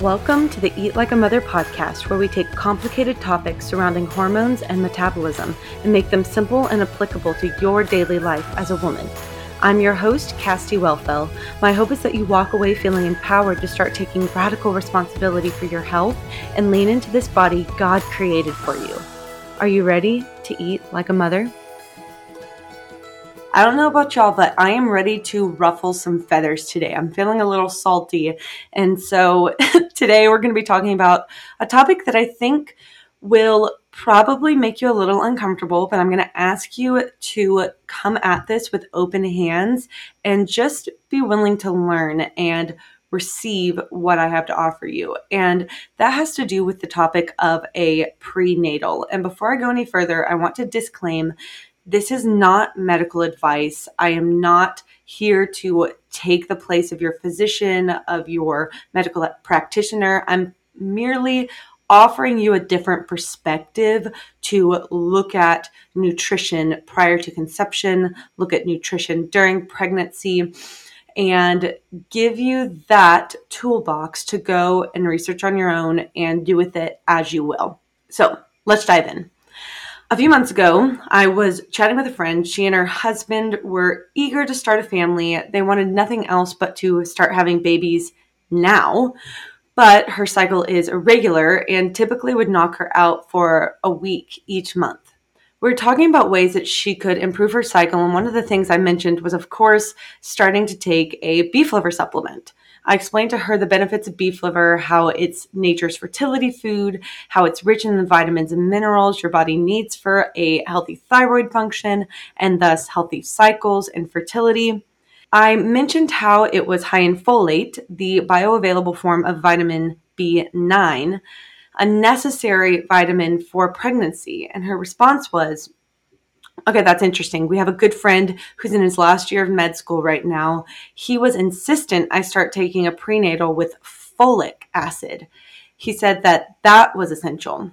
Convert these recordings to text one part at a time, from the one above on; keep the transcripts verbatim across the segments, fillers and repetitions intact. Welcome to the Eat Like a Mother podcast, where we take complicated topics surrounding hormones and metabolism and make them simple and applicable to your daily life as a woman. I'm your host, Cassidy Woelfel. My hope is that you walk away feeling empowered to start taking radical responsibility for your health and lean into this body God created for you. Are you ready to eat like a mother? I don't know about y'all, but I am ready to ruffle some feathers today. I'm feeling a little salty. And so today we're going to be talking about a topic that I think will probably make you a little uncomfortable, but I'm going to ask you to come at this with open hands and just be willing to learn and receive what I have to offer you. And that has to do with the topic of a prenatal. And before I go any further, I want to disclaim this is not medical advice. I am not here to take the place of your physician, of your medical practitioner. I'm merely offering you a different perspective to look at nutrition prior to conception, look at nutrition during pregnancy, and give you that toolbox to go and research on your own and do with it as you will. So let's dive in. A few months ago, I was chatting with a friend. She and her husband were eager to start a family. They wanted nothing else but to start having babies now, but her cycle is irregular and typically would knock her out for a week each month. We were talking about ways that she could improve her cycle, and one of the things I mentioned was, of course, starting to take a beef liver supplement. I explained to her the benefits of beef liver, how it's nature's fertility food, how it's rich in the vitamins and minerals your body needs for a healthy thyroid function and thus healthy cycles and fertility. I mentioned how it was high in folate, the bioavailable form of vitamin B nine, a necessary vitamin for pregnancy. And her response was, okay, that's interesting. We have a good friend who's in his last year of med school right now. He was insistent I start taking a prenatal with folic acid. He said that that was essential.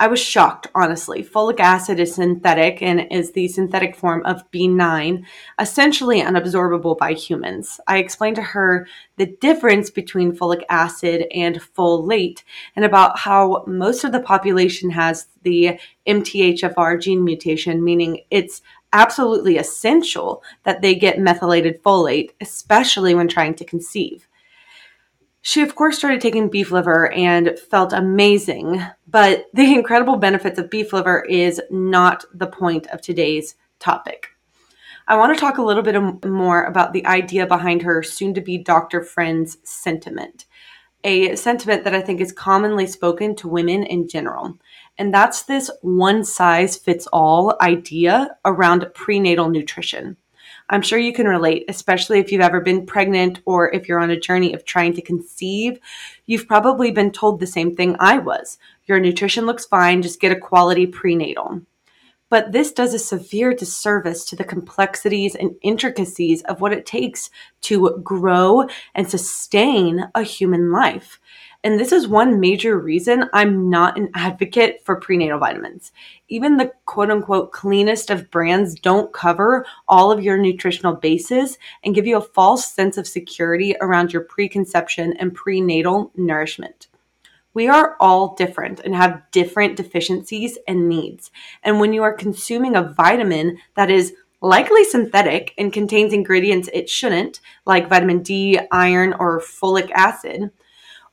I was shocked, honestly. Folic acid is synthetic and is the synthetic form of B nine, essentially unabsorbable by humans. I explained to her the difference between folic acid and folate and about how most of the population has the M T H F R gene mutation, meaning it's absolutely essential that they get methylated folate, especially when trying to conceive. She, of course, started taking beef liver and felt amazing, but the incredible benefits of beef liver is not the point of today's topic. I want to talk a little bit more about the idea behind her soon-to-be doctor friend's sentiment, a sentiment that I think is commonly spoken to women in general, and that's this one-size-fits-all idea around prenatal nutrition. I'm sure you can relate, especially if you've ever been pregnant or if you're on a journey of trying to conceive. You've probably been told the same thing I was. Your nutrition looks fine, just get a quality prenatal. But this does a severe disservice to the complexities and intricacies of what it takes to grow and sustain a human life. And this is one major reason I'm not an advocate for prenatal vitamins. Even the quote-unquote cleanest of brands don't cover all of your nutritional bases and give you a false sense of security around your preconception and prenatal nourishment. We are all different and have different deficiencies and needs. And when you are consuming a vitamin that is likely synthetic and contains ingredients it shouldn't, like vitamin D, iron, or folic acid,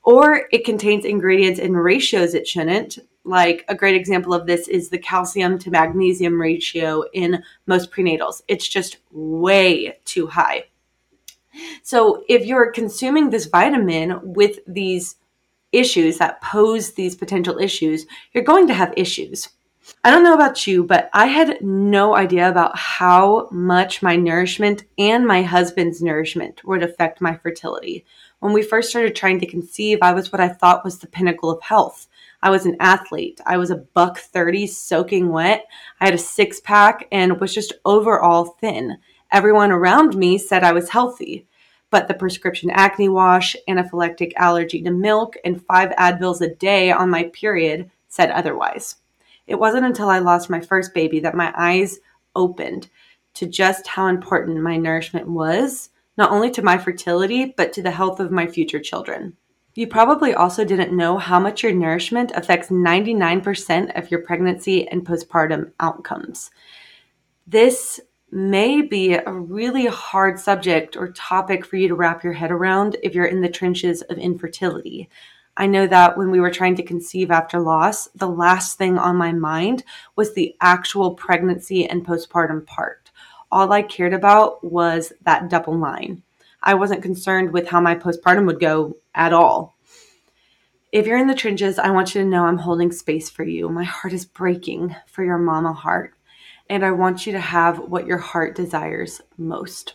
or it contains ingredients in ratios it shouldn't. Like a great example of this is the calcium to magnesium ratio in most prenatals. It's just way too high. So if you're consuming this vitamin with these issues that pose these potential issues, you're going to have issues. I don't know about you, but I had no idea about how much my nourishment and my husband's nourishment would affect my fertility. When we first started trying to conceive, I was what I thought was the pinnacle of health. I was an athlete. I was a buck thirty soaking wet. I had a six pack and was just overall thin. Everyone around me said I was healthy, but the prescription acne wash, anaphylactic allergy to milk, and five Advils a day on my period said otherwise. It wasn't until I lost my first baby that my eyes opened to just how important my nourishment was, not only to my fertility, but to the health of my future children. You probably also didn't know how much your nourishment affects ninety-nine percent of your pregnancy and postpartum outcomes. This may be a really hard subject or topic for you to wrap your head around if you're in the trenches of infertility. I know that when we were trying to conceive after loss, the last thing on my mind was the actual pregnancy and postpartum part. All I cared about was that double line. I wasn't concerned with how my postpartum would go at all. If you're in the trenches, I want you to know I'm holding space for you. My heart is breaking for your mama heart, and I want you to have what your heart desires most.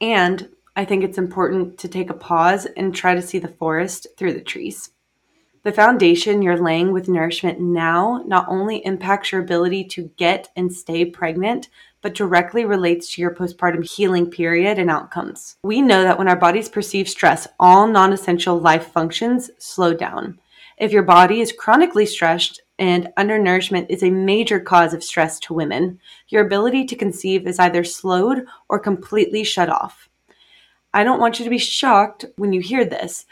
And I think it's important to take a pause and try to see the forest through the trees. The foundation you're laying with nourishment now not only impacts your ability to get and stay pregnant, but directly relates to your postpartum healing period and outcomes. We know that when our bodies perceive stress, all non-essential life functions slow down. If your body is chronically stressed, and undernourishment is a major cause of stress to women, your ability to conceive is either slowed or completely shut off. I don't want you to be shocked when you hear this,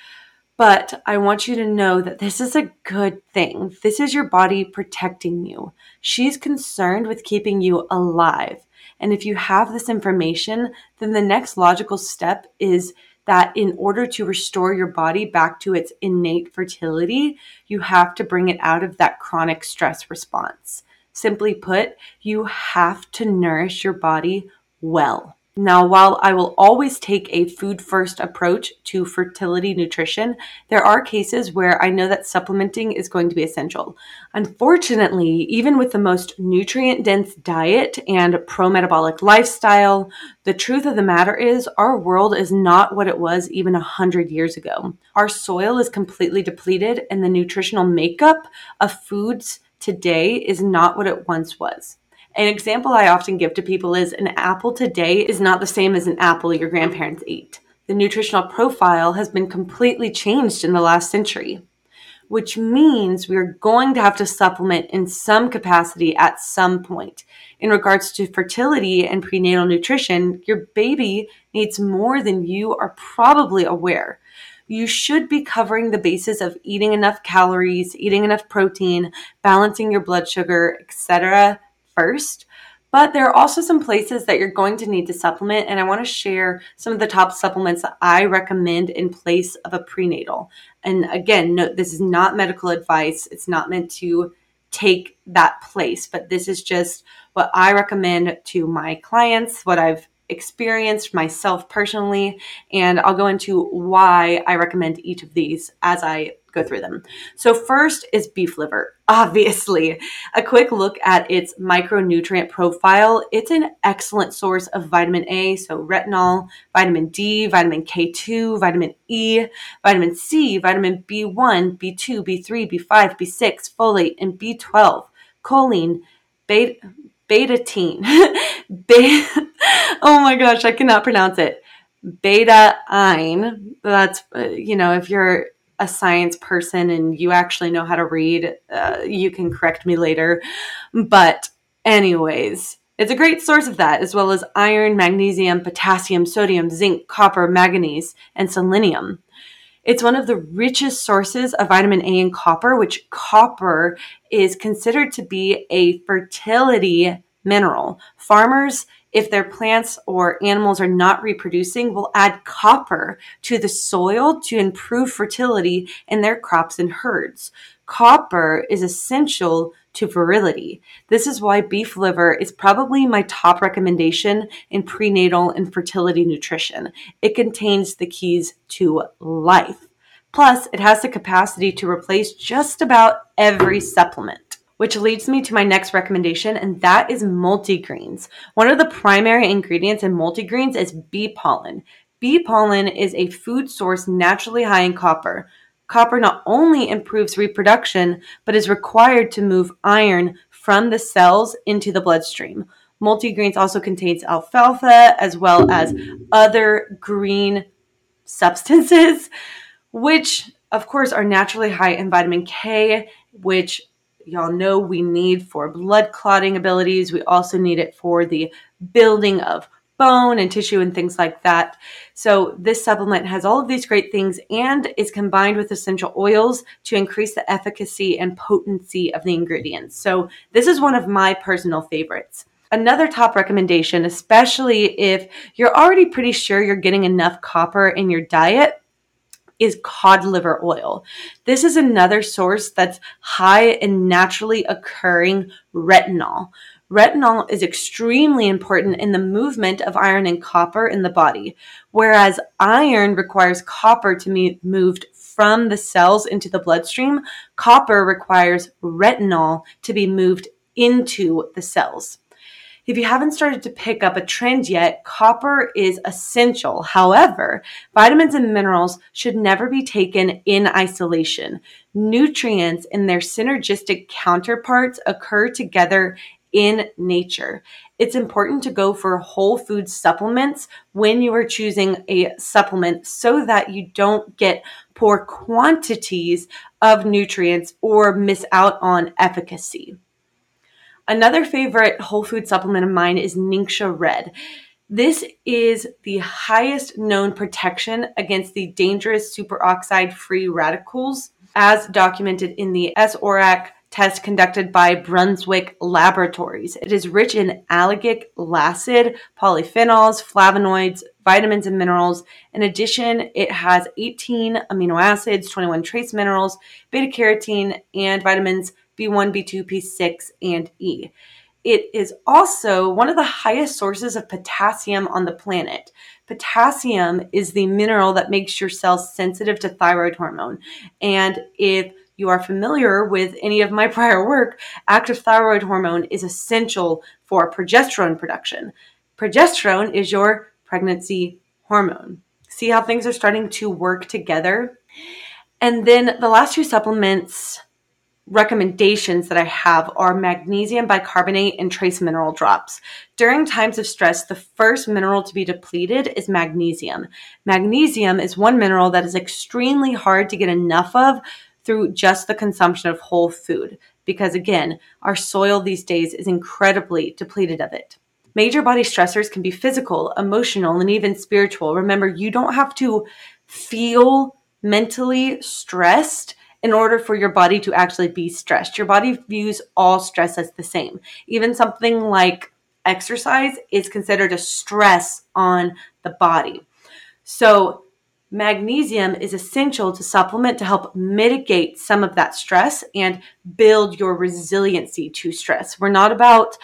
but I want you to know that this is a good thing. This is your body protecting you. She's concerned with keeping you alive. And if you have this information, then the next logical step is that in order to restore your body back to its innate fertility, you have to bring it out of that chronic stress response. Simply put, you have to nourish your body well. Now, while I will always take a food-first approach to fertility nutrition, there are cases where I know that supplementing is going to be essential. Unfortunately, even with the most nutrient-dense diet and pro-metabolic lifestyle, the truth of the matter is our world is not what it was even one hundred years ago. Our soil is completely depleted, and the nutritional makeup of foods today is not what it once was. An example I often give to people is an apple today is not the same as an apple your grandparents ate. The nutritional profile has been completely changed in the last century, which means we are going to have to supplement in some capacity at some point. In regards to fertility and prenatal nutrition, your baby needs more than you are probably aware. You should be covering the basis of eating enough calories, eating enough protein, balancing your blood sugar, et cetera, first, but there are also some places that you're going to need to supplement, and I want to share some of the top supplements that I recommend in place of a prenatal. And again, no, this is not medical advice. It's not meant to take that place, but this is just what I recommend to my clients, what I've experienced myself personally, and I'll go into why I recommend each of these as I go through them. So first is beef liver. Obviously, a quick look at its micronutrient profile. It's an excellent source of vitamin A, so retinol, vitamin D, vitamin K two, vitamin E, vitamin C, vitamin B one, B two, B three, B five, B six, folate, and B twelve, choline, beta, betaine, beta, oh my gosh, I cannot pronounce it, betaine. That's, you know, if you're a science person and you actually know how to read, uh, you can correct me later. But anyways, it's a great source of that, as well as iron, magnesium, potassium, sodium, zinc, copper, manganese, and selenium. It's one of the richest sources of vitamin A and copper, which copper is considered to be a fertility mineral. Farmers, if their plants or animals are not reproducing, will add copper to the soil to improve fertility in their crops and herds. Copper is essential to virility. This is why beef liver is probably my top recommendation in prenatal and fertility nutrition. It contains the keys to life. Plus, it has the capacity to replace just about every supplement. Which leads me to my next recommendation, and that is multigreens. One of the primary ingredients in multigreens is bee pollen. Bee pollen is a food source naturally high in copper. Copper not only improves reproduction, but is required to move iron from the cells into the bloodstream. Multigreens also contains alfalfa as well as other green substances, which of course are naturally high in vitamin K, which y'all know we need for blood clotting abilities. We also need it for the building of bone and tissue and things like that. So this supplement has all of these great things and is combined with essential oils to increase the efficacy and potency of the ingredients. So this is one of my personal favorites. Another top recommendation, especially if you're already pretty sure you're getting enough copper in your diet, is cod liver oil. This is another source that's high in naturally occurring retinol. Retinol is extremely important in the movement of iron and copper in the body, whereas iron requires copper to be moved from the cells into the bloodstream. Copper requires retinol to be moved into the cells. If you haven't started to pick up a trend yet, copper is essential. However, vitamins and minerals should never be taken in isolation. Nutrients and their synergistic counterparts occur together in nature. It's important to go for whole food supplements when you are choosing a supplement so that you don't get poor quantities of nutrients or miss out on efficacy. Another favorite whole food supplement of mine is Ningxia Red. This is the highest known protection against the dangerous superoxide-free radicals as documented in the S O R A C test conducted by Brunswick Laboratories. It is rich in allergic lacid, polyphenols, flavonoids, vitamins, and minerals. In addition, it has eighteen amino acids, twenty-one trace minerals, beta carotene, and vitamins B one, B two, B six, and E. It is also one of the highest sources of potassium on the planet. Potassium is the mineral that makes your cells sensitive to thyroid hormone. And if you are familiar with any of my prior work, active thyroid hormone is essential for progesterone production. Progesterone is your pregnancy hormone. See how things are starting to work together? And then the last two supplements recommendations that I have are magnesium bicarbonate and trace mineral drops. During times of stress, the first mineral to be depleted is magnesium. Magnesium is one mineral that is extremely hard to get enough of through just the consumption of whole food, because again, our soil these days is incredibly depleted of it. Major body stressors can be physical, emotional, and even spiritual. Remember, you don't have to feel mentally stressed in order for your body to actually be stressed. Your body views all stress as the same. Even something like exercise is considered a stress on the body. So magnesium is essential to supplement to help mitigate some of that stress and build your resiliency to stress. We're not about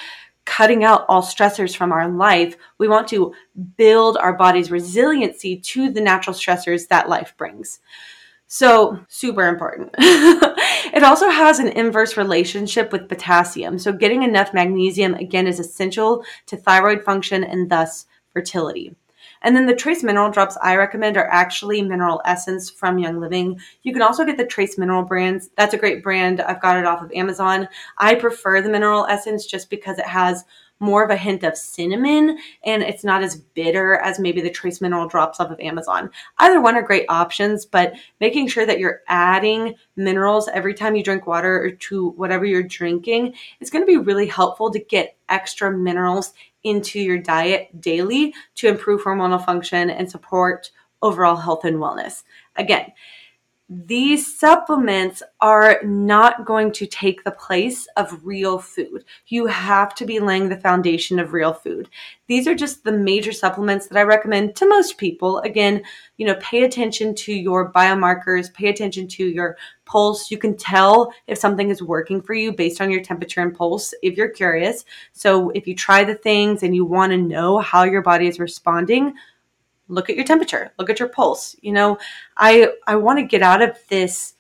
cutting out all stressors from our life. We want to build our body's resiliency to the natural stressors that life brings. So super important. It also has an inverse relationship with potassium. So getting enough magnesium, again, is essential to thyroid function and thus fertility. And then the trace mineral drops I recommend are actually Mineral Essence from Young Living. You can also get the Trace Mineral brands. That's a great brand. I've got it off of Amazon. I prefer the Mineral Essence just because it has more of a hint of cinnamon, and it's not as bitter as maybe the trace mineral drops off of Amazon. Either one are great options, but making sure that you're adding minerals every time you drink water or to whatever you're drinking is going to be really helpful to get extra minerals into your diet daily to improve hormonal function and support overall health and wellness. Again, these supplements are not going to take the place of real food. You have to be laying the foundation of real food. These are just the major supplements that I recommend to most people. Again, you know, pay attention to your biomarkers, pay attention to your pulse. You can tell if something is working for you based on your temperature and pulse if you're curious. So if you try the things and you want to know how your body is responding, look at your temperature, look at your pulse. You know, I I want to get out of this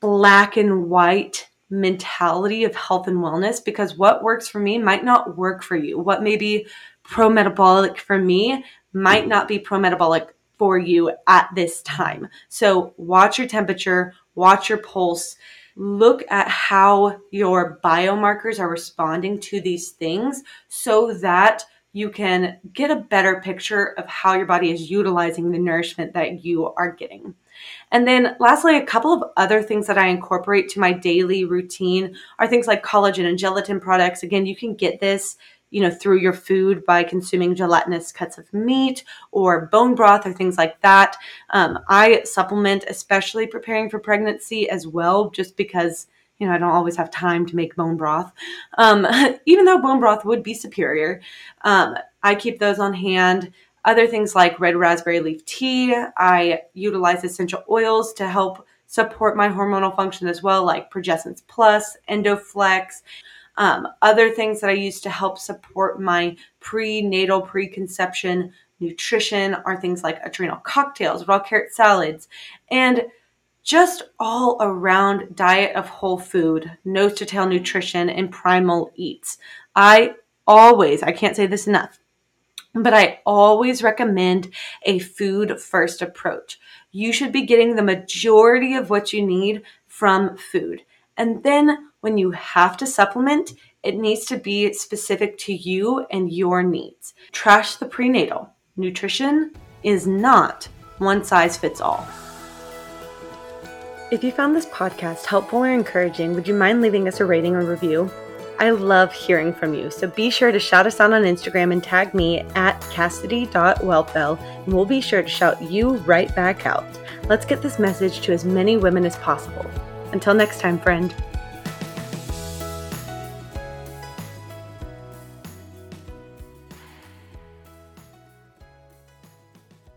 black and white mentality of health and wellness, because what works for me might not work for you. What may be pro-metabolic for me might not be pro-metabolic for you at this time. So watch your temperature, watch your pulse, look at how your biomarkers are responding to these things so that you can get a better picture of how your body is utilizing the nourishment that you are getting. And then lastly, a couple of other things that I incorporate to my daily routine are things like collagen and gelatin products. Again, you can get this you know, through your food by consuming gelatinous cuts of meat or bone broth or things like that. Um, I supplement, especially preparing for pregnancy as well, just because, you know, I don't always have time to make bone broth. Um, even though bone broth would be superior, um, I keep those on hand. Other things like red raspberry leaf tea. I utilize essential oils to help support my hormonal function as well, like Progessence Plus, EndoFlex. Um, other things that I use to help support my prenatal, preconception nutrition are things like adrenal cocktails, raw carrot salads, and just all around diet of whole food, nose to tail nutrition, and primal eats. I always, I can't say this enough, but I always recommend a food first approach. You should be getting the majority of what you need from food. And then when you have to supplement, it needs to be specific to you and your needs. Trash the prenatal. Nutrition is not one size fits all. If you found this podcast helpful or encouraging, would you mind leaving us a rating or review? I love hearing from you, so be sure to shout us out on Instagram and tag me at Cassidy dot Woelfel, and we'll be sure to shout you right back out. Let's get this message to as many women as possible. Until next time, friend.